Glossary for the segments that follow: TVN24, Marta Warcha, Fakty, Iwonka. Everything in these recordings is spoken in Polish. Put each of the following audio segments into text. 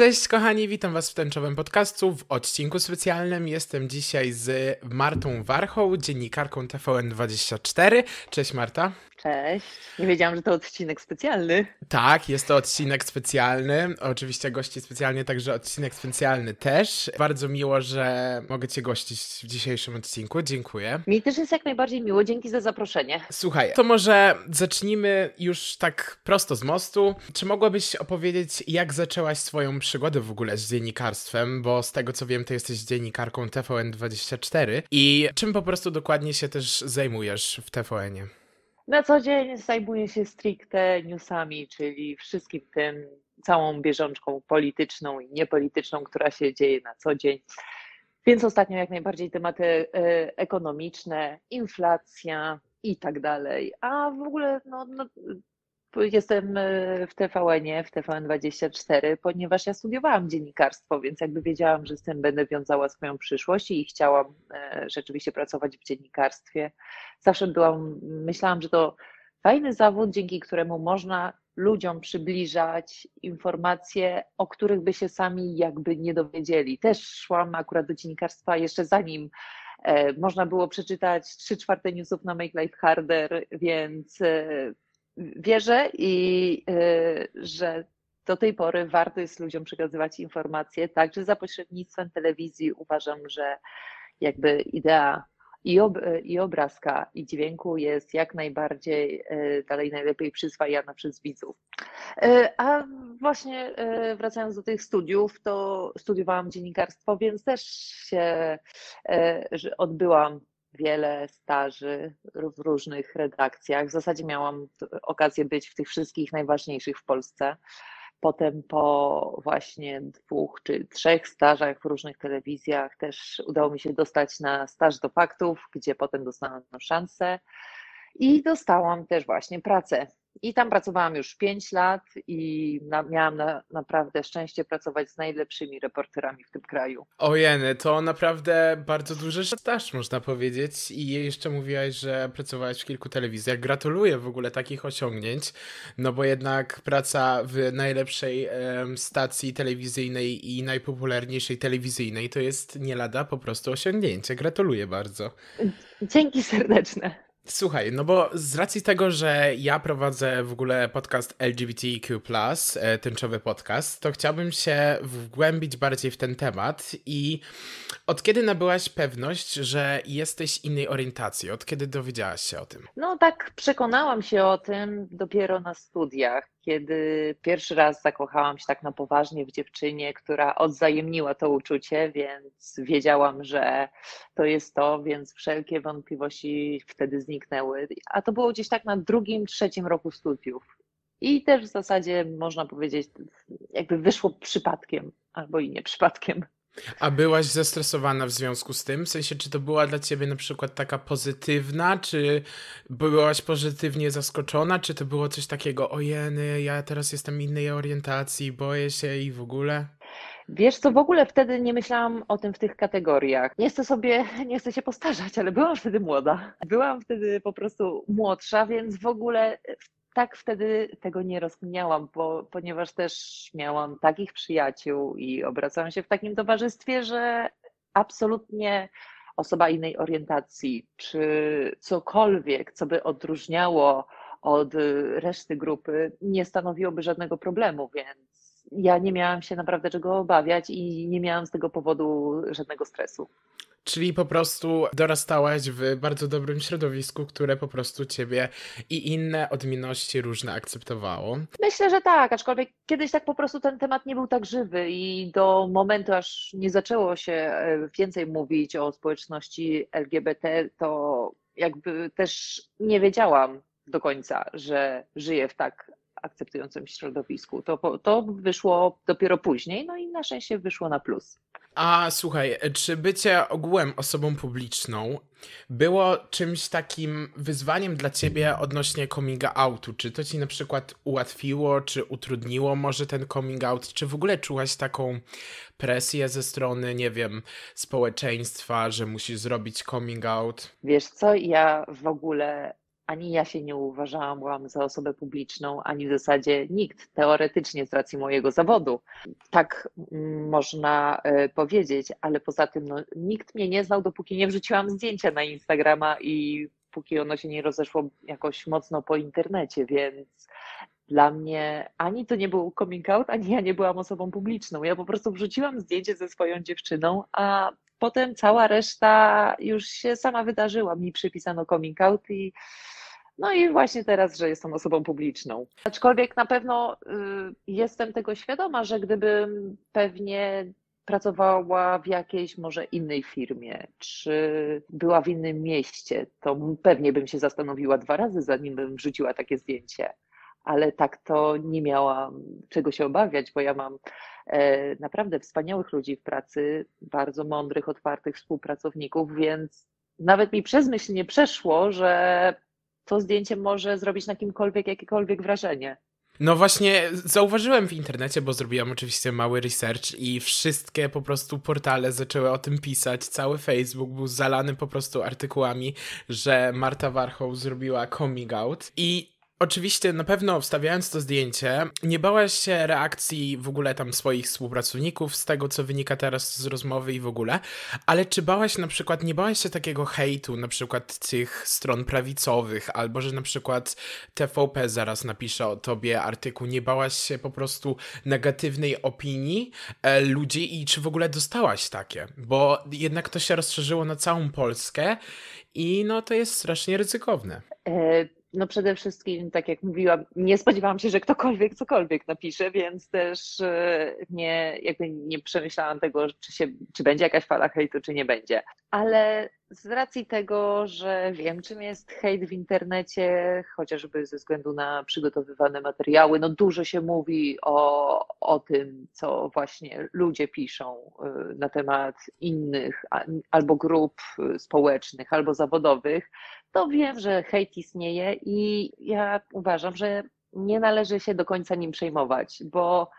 Cześć kochani, witam was w tęczowym podcastu. W odcinku specjalnym jestem dzisiaj z Martą Warchą, dziennikarką TVN24. Cześć Marta. Cześć. Nie wiedziałam, że to odcinek specjalny. Tak, jest to odcinek specjalny. Oczywiście gości specjalnie, także odcinek specjalny też. Bardzo miło, że mogę cię gościć w dzisiejszym odcinku. Dziękuję. Mi też jest jak najbardziej miło. Dzięki za zaproszenie. Słuchaj, to może zacznijmy już tak prosto z mostu. Czy mogłabyś opowiedzieć, jak zaczęłaś swoją przygodę w ogóle z dziennikarstwem? Bo z tego co wiem, ty jesteś dziennikarką TVN24 i czym po prostu dokładnie się też zajmujesz w TVN-ie? Na co dzień zajmuję się stricte newsami, czyli wszystkim tym, całą bieżączką polityczną i niepolityczną, która się dzieje na co dzień. Więc ostatnio jak najbardziej tematy ekonomiczne, inflacja i tak dalej. A w ogóle jestem w TVN-ie, w TVN24, ponieważ ja studiowałam dziennikarstwo, więc jakby wiedziałam, że z tym będę wiązała swoją przyszłość i chciałam rzeczywiście pracować w dziennikarstwie. Zawsze myślałam, że to fajny zawód, dzięki któremu można ludziom przybliżać informacje, o których by się sami jakby nie dowiedzieli. Też szłam akurat do dziennikarstwa jeszcze zanim można było przeczytać 3/4 newsów na Make Life Harder, więc wierzę i że do tej pory warto jest ludziom przekazywać informacje, także za pośrednictwem telewizji uważam, że jakby idea i obrazka i dźwięku jest jak najbardziej dalej najlepiej przyswajana przez widzów. A właśnie wracając do tych studiów, to studiowałam dziennikarstwo, więc też się odbyłam wiele staży w różnych redakcjach. W zasadzie miałam okazję być w tych wszystkich najważniejszych w Polsce. Potem po właśnie 2 czy 3 stażach w różnych telewizjach też udało mi się dostać na staż do Faktów, gdzie potem dostałam szansę i dostałam też właśnie pracę. I tam pracowałam już 5 lat i miałam naprawdę szczęście pracować z najlepszymi reporterami w tym kraju. Ojeny, to naprawdę bardzo duży staż można powiedzieć i jeszcze mówiłaś, że pracowałaś w kilku telewizjach. Gratuluję w ogóle takich osiągnięć, no bo jednak praca w najlepszej stacji telewizyjnej i najpopularniejszej telewizyjnej to jest nie lada po prostu osiągnięcie. Gratuluję bardzo. Dzięki serdeczne. Słuchaj, no bo z racji tego, że ja prowadzę w ogóle podcast LGBTQ+, tęczowy podcast, to chciałbym się wgłębić bardziej w ten temat i od kiedy nabyłaś pewność, że jesteś innej orientacji? Od kiedy dowiedziałaś się o tym? No tak, przekonałam się o tym dopiero na studiach, kiedy pierwszy raz zakochałam się tak na poważnie w dziewczynie, która odwzajemniła to uczucie, więc wiedziałam, że to jest to, więc wszelkie wątpliwości wtedy zniknęły. A to było gdzieś tak na 2, 3 roku studiów. I też w zasadzie można powiedzieć, jakby wyszło przypadkiem, albo i nie przypadkiem. A byłaś zestresowana w związku z tym? W sensie, czy to była dla ciebie na przykład taka pozytywna, czy byłaś pozytywnie zaskoczona, czy to było coś takiego, ojeny, ja teraz jestem innej orientacji, boję się i w ogóle? Wiesz co, w ogóle wtedy nie myślałam o tym w tych kategoriach. Nie chcę się postarzać, ale byłam wtedy młoda. Byłam wtedy po prostu młodsza, więc w ogóle tak wtedy tego nie rozkminiałam, ponieważ też miałam takich przyjaciół i obracałam się w takim towarzystwie, że absolutnie osoba innej orientacji czy cokolwiek, co by odróżniało od reszty grupy, nie stanowiłoby żadnego problemu, więc ja nie miałam się naprawdę czego obawiać i nie miałam z tego powodu żadnego stresu. Czyli po prostu dorastałaś w bardzo dobrym środowisku, które po prostu ciebie i inne odmienności różne akceptowało. Myślę, że tak, aczkolwiek kiedyś tak po prostu ten temat nie był tak żywy i do momentu, aż nie zaczęło się więcej mówić o społeczności LGBT, to jakby też nie wiedziałam do końca, że żyję w tak akceptującym środowisku. To wyszło dopiero później, no i na szczęście wyszło na plus. A słuchaj, czy bycie ogółem osobą publiczną było czymś takim wyzwaniem dla ciebie odnośnie coming outu? Czy to ci na przykład ułatwiło, czy utrudniło może ten coming out? Czy w ogóle czułaś taką presję ze strony, nie wiem, społeczeństwa, że musisz zrobić coming out? Wiesz co, ja w ogóle ani ja się nie uważałam za osobę publiczną, ani w zasadzie nikt, teoretycznie z racji mojego zawodu. Tak można powiedzieć, ale poza tym no, nikt mnie nie znał, dopóki nie wrzuciłam zdjęcia na Instagrama i póki ono się nie rozeszło jakoś mocno po internecie, więc dla mnie ani to nie był coming out, ani ja nie byłam osobą publiczną. Ja po prostu wrzuciłam zdjęcie ze swoją dziewczyną, a potem cała reszta już się sama wydarzyła. Mi przypisano coming out i no i właśnie teraz, że jestem osobą publiczną. Aczkolwiek na pewno jestem tego świadoma, że gdybym pewnie pracowała w jakiejś może innej firmie, czy była w innym mieście, to pewnie bym się zastanowiła 2 razy, zanim bym wrzuciła takie zdjęcie. Ale tak to nie miałam czego się obawiać, bo ja mam naprawdę wspaniałych ludzi w pracy, bardzo mądrych, otwartych współpracowników, więc nawet mi przez myśl nie przeszło, że to zdjęcie może zrobić na kimkolwiek jakiekolwiek wrażenie. No właśnie, zauważyłem w internecie, bo zrobiłam oczywiście mały research i wszystkie po prostu portale zaczęły o tym pisać, cały Facebook był zalany po prostu artykułami, że Marta Warcha zrobiła coming out i oczywiście na pewno wstawiając to zdjęcie, nie bałaś się reakcji w ogóle tam swoich współpracowników z tego, co wynika teraz z rozmowy i w ogóle, ale czy bałaś na przykład, nie bałaś się takiego hejtu na przykład tych stron prawicowych, albo że na przykład TVP zaraz napisze o tobie artykuł, nie bałaś się po prostu negatywnej opinii ludzi i czy w ogóle dostałaś takie? Bo jednak to się rozszerzyło na całą Polskę i no to jest strasznie ryzykowne. No przede wszystkim, tak jak mówiłam, nie spodziewałam się, że ktokolwiek cokolwiek napisze, więc też nie przemyślałam tego, czy będzie jakaś fala hejtu, czy nie będzie. Ale z racji tego, że wiem, czym jest hejt w internecie, chociażby ze względu na przygotowywane materiały, no dużo się mówi o tym, co właśnie ludzie piszą na temat innych albo grup społecznych, albo zawodowych, to wiem, że hejt istnieje i ja uważam, że nie należy się do końca nim przejmować, bo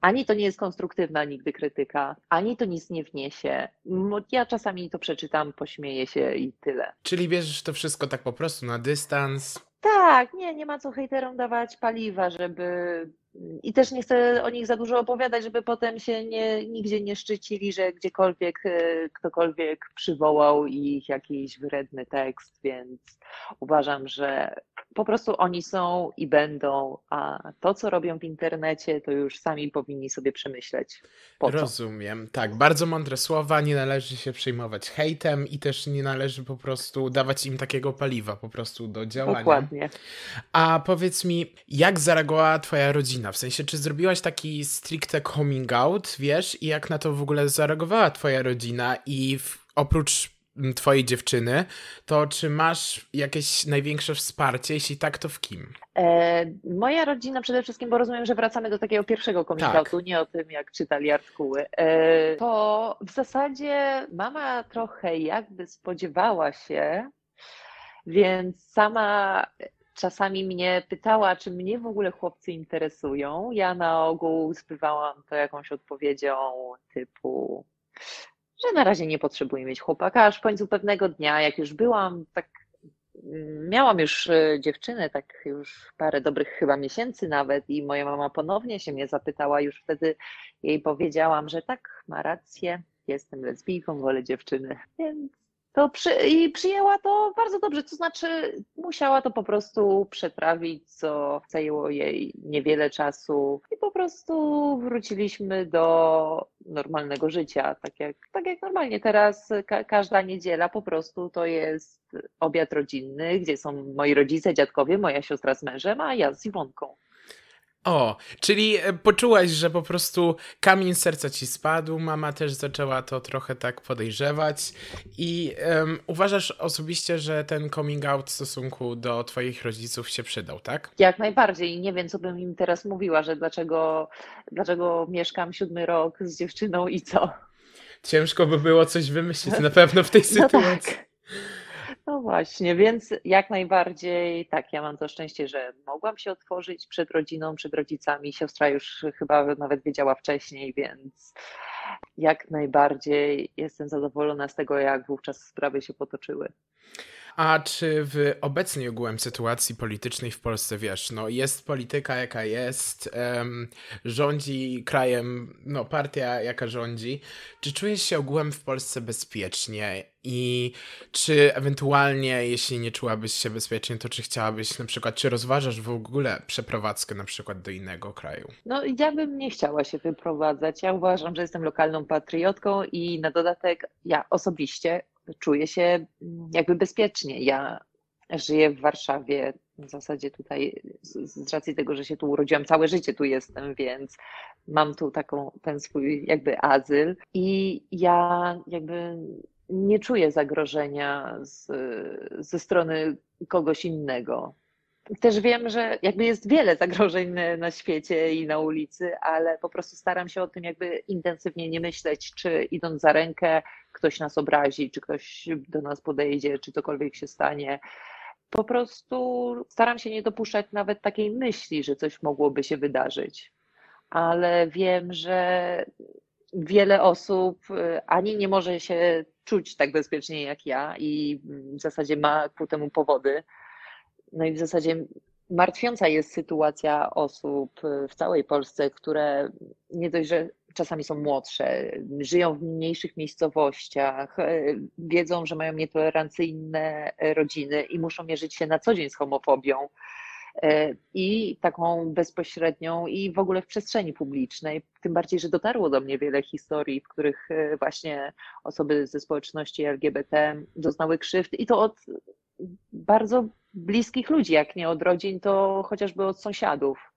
ani to nie jest konstruktywna nigdy krytyka, ani to nic nie wniesie. Ja czasami to przeczytam, pośmieję się i tyle. Czyli bierzesz to wszystko tak po prostu na dystans? Tak, nie ma co hejterom dawać paliwa, żeby... I też nie chcę o nich za dużo opowiadać, żeby potem się nigdzie nie szczycili, że gdziekolwiek ktokolwiek przywołał ich jakiś wredny tekst, więc uważam, że po prostu oni są i będą, a to, co robią w internecie, to już sami powinni sobie przemyśleć. Rozumiem, tak. Bardzo mądre słowa, nie należy się przejmować hejtem i też nie należy po prostu dawać im takiego paliwa po prostu do działania. Dokładnie. A powiedz mi, jak zareagowała twoja rodzina? W sensie, czy zrobiłaś taki stricte coming out, wiesz, i jak na to w ogóle zareagowała twoja rodzina i oprócz twojej dziewczyny, to czy masz jakieś największe wsparcie? Jeśli tak, to w kim? Moja rodzina przede wszystkim, bo rozumiem, że wracamy do takiego pierwszego coming outu, tak. Nie o tym, jak czytali artykuły. To w zasadzie mama trochę jakby spodziewała się, więc sama czasami mnie pytała, czy mnie w ogóle chłopcy interesują. Ja na ogół zbywałam to jakąś odpowiedzią typu... że na razie nie potrzebuję mieć chłopaka, aż w końcu pewnego dnia, jak już byłam, tak miałam już dziewczynę, tak już parę dobrych chyba miesięcy nawet i moja mama ponownie się mnie zapytała, już wtedy jej powiedziałam, że tak, ma rację, jestem lesbijką, wolę dziewczyny, więc to przyjęła to bardzo dobrze, to znaczy musiała to po prostu przetrawić, co zajęło jej niewiele czasu i po prostu wróciliśmy do normalnego życia, tak jak normalnie teraz każda niedziela po prostu to jest obiad rodzinny, gdzie są moi rodzice, dziadkowie, moja siostra z mężem, a ja z Iwonką. O, czyli poczułaś, że po prostu kamień serca ci spadł, mama też zaczęła to trochę tak podejrzewać i uważasz osobiście, że ten coming out w stosunku do twoich rodziców się przydał, tak? Jak najbardziej. Nie wiem, co bym im teraz mówiła, że dlaczego mieszkam 7. rok z dziewczyną i co? Ciężko by było coś wymyślić na pewno w tej sytuacji. Tak. No właśnie, więc jak najbardziej tak, ja mam to szczęście, że mogłam się otworzyć przed rodziną, przed rodzicami, siostra już chyba nawet wiedziała wcześniej, więc jak najbardziej jestem zadowolona z tego, jak wówczas sprawy się potoczyły. A czy w obecnej ogółem sytuacji politycznej w Polsce, wiesz, no jest polityka jaka jest, rządzi krajem, no partia jaka rządzi, czy czujesz się ogółem w Polsce bezpiecznie i czy ewentualnie, jeśli nie czułabyś się bezpiecznie, to czy chciałabyś na przykład, czy rozważasz w ogóle przeprowadzkę na przykład do innego kraju? No ja bym nie chciała się wyprowadzać, ja uważam, że jestem lokalną patriotką i na dodatek ja osobiście czuję się jakby bezpiecznie. Ja żyję w Warszawie, w zasadzie tutaj z racji tego, że się tu urodziłam, całe życie tu jestem, więc mam tu taką, ten swój jakby azyl i ja jakby nie czuję zagrożenia ze strony kogoś innego. Też wiem, że jakby jest wiele zagrożeń na świecie i na ulicy, ale po prostu staram się o tym jakby intensywnie nie myśleć, czy idąc za rękę ktoś nas obrazi, czy ktoś do nas podejdzie, czy cokolwiek się stanie. Po prostu staram się nie dopuszczać nawet takiej myśli, że coś mogłoby się wydarzyć. Ale wiem, że wiele osób ani nie może się czuć tak bezpiecznie jak ja i w zasadzie ma ku temu powody. No i w zasadzie martwiąca jest sytuacja osób w całej Polsce, które nie dość, że czasami są młodsze, żyją w mniejszych miejscowościach, wiedzą, że mają nietolerancyjne rodziny i muszą mierzyć się na co dzień z homofobią i taką bezpośrednią i w ogóle w przestrzeni publicznej. Tym bardziej, że dotarło do mnie wiele historii, w których właśnie osoby ze społeczności LGBT doznały krzywd i to od bardzo bliskich ludzi, jak nie od rodzin, to chociażby od sąsiadów,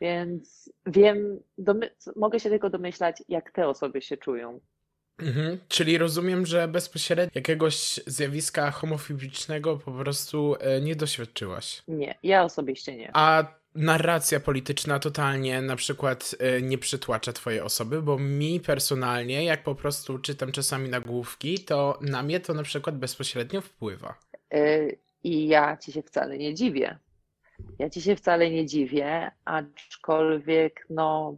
więc wiem, mogę się tylko domyślać, jak te osoby się czują. Mhm. Czyli rozumiem, że bezpośrednio jakiegoś zjawiska homofobicznego po prostu nie doświadczyłaś. Nie, ja osobiście nie. A narracja polityczna totalnie na przykład nie przytłacza twojej osoby, bo mi personalnie, jak po prostu czytam czasami nagłówki, to na mnie to na przykład bezpośrednio wpływa. I ja ci się wcale nie dziwię. Ja ci się wcale nie dziwię, aczkolwiek no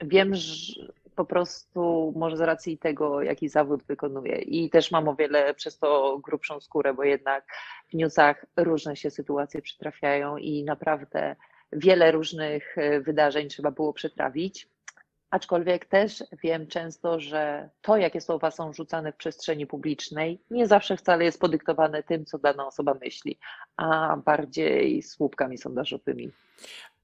wiem, że po prostu może z racji tego, jaki zawód wykonuję i też mam o wiele przez to grubszą skórę, bo jednak w newsach różne się sytuacje przytrafiają i naprawdę wiele różnych wydarzeń trzeba było przetrawić. Aczkolwiek też wiem często, że to, jakie słowa są rzucane w przestrzeni publicznej, nie zawsze wcale jest podyktowane tym, co dana osoba myśli, a bardziej słupkami sondażowymi.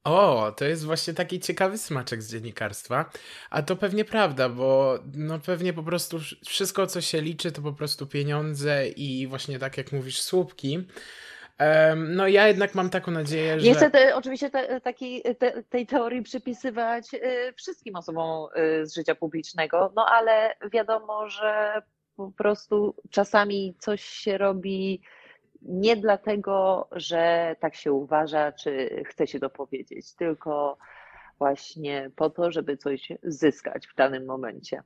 O, to jest właśnie taki ciekawy smaczek z dziennikarstwa, a to pewnie prawda, bo no pewnie po prostu wszystko, co się liczy, to po prostu pieniądze i właśnie tak jak mówisz, słupki. No ja jednak mam taką nadzieję, że... Nie chcę oczywiście tej teorii przypisywać wszystkim osobom z życia publicznego, no ale wiadomo, że po prostu czasami coś się robi nie dlatego, że tak się uważa, czy chce się dopowiedzieć, tylko właśnie po to, żeby coś zyskać w danym momencie.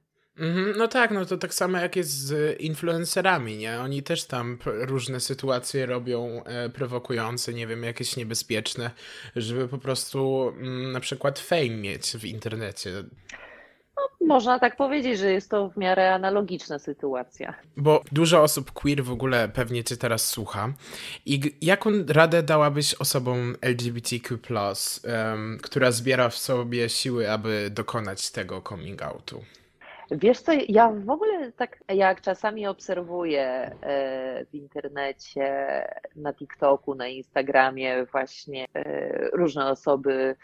No tak, no to tak samo jak jest z influencerami, nie? Oni też tam różne sytuacje robią prowokujące, nie wiem, jakieś niebezpieczne, żeby po prostu na przykład fame mieć w internecie. No, można tak powiedzieć, że jest to w miarę analogiczna sytuacja. Bo dużo osób queer w ogóle pewnie cię teraz słucha. I jaką radę dałabyś osobom LGBTQ+, która zbiera w sobie siły, aby dokonać tego coming outu? Wiesz co, ja w ogóle tak jak czasami obserwuję w internecie, na TikToku, na Instagramie właśnie różne osoby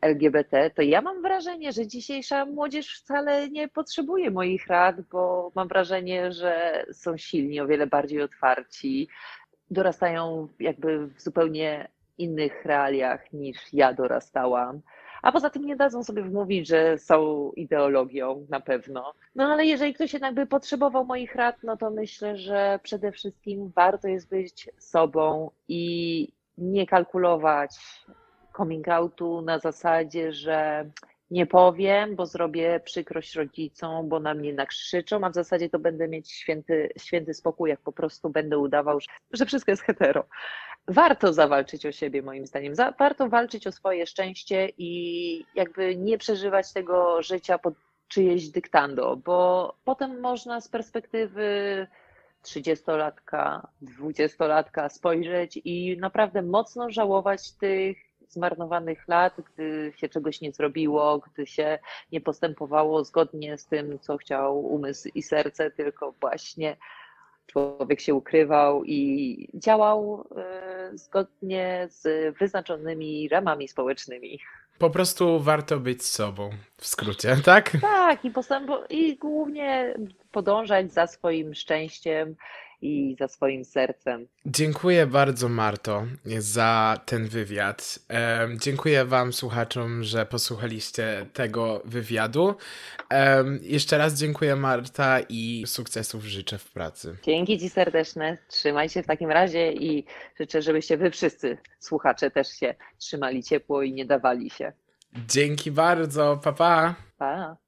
LGBT, to ja mam wrażenie, że dzisiejsza młodzież wcale nie potrzebuje moich rad, bo mam wrażenie, że są silni, o wiele bardziej otwarci, dorastają jakby w zupełnie innych realiach niż ja dorastałam. A poza tym nie dadzą sobie wmówić, że są ideologią na pewno. No ale jeżeli ktoś jednak by potrzebował moich rad, no to myślę, że przede wszystkim warto jest być sobą i nie kalkulować coming outu na zasadzie, że nie powiem, bo zrobię przykrość rodzicom, bo na mnie nakrzyczą, a w zasadzie to będę mieć święty spokój, jak po prostu będę udawał, że wszystko jest hetero. Warto zawalczyć o siebie moim zdaniem, warto walczyć o swoje szczęście i jakby nie przeżywać tego życia pod czyjeś dyktando, bo potem można z perspektywy 30-latka, 20-latka spojrzeć i naprawdę mocno żałować tych zmarnowanych lat, gdy się czegoś nie zrobiło, gdy się nie postępowało zgodnie z tym, co chciał umysł i serce, tylko właśnie człowiek się ukrywał i działał zgodnie z wyznaczonymi ramami społecznymi. Po prostu warto być sobą, w skrócie, tak? Tak, i głównie podążać za swoim szczęściem i za swoim sercem. Dziękuję bardzo, Marto, za ten wywiad. Dziękuję wam, słuchaczom, że posłuchaliście tego wywiadu. Jeszcze raz dziękuję, Marta, i sukcesów życzę w pracy. Dzięki ci serdeczne. Trzymaj się w takim razie i życzę, żebyście wy wszyscy, słuchacze, też się trzymali ciepło i nie dawali się. Dzięki bardzo. Pa, pa. Pa.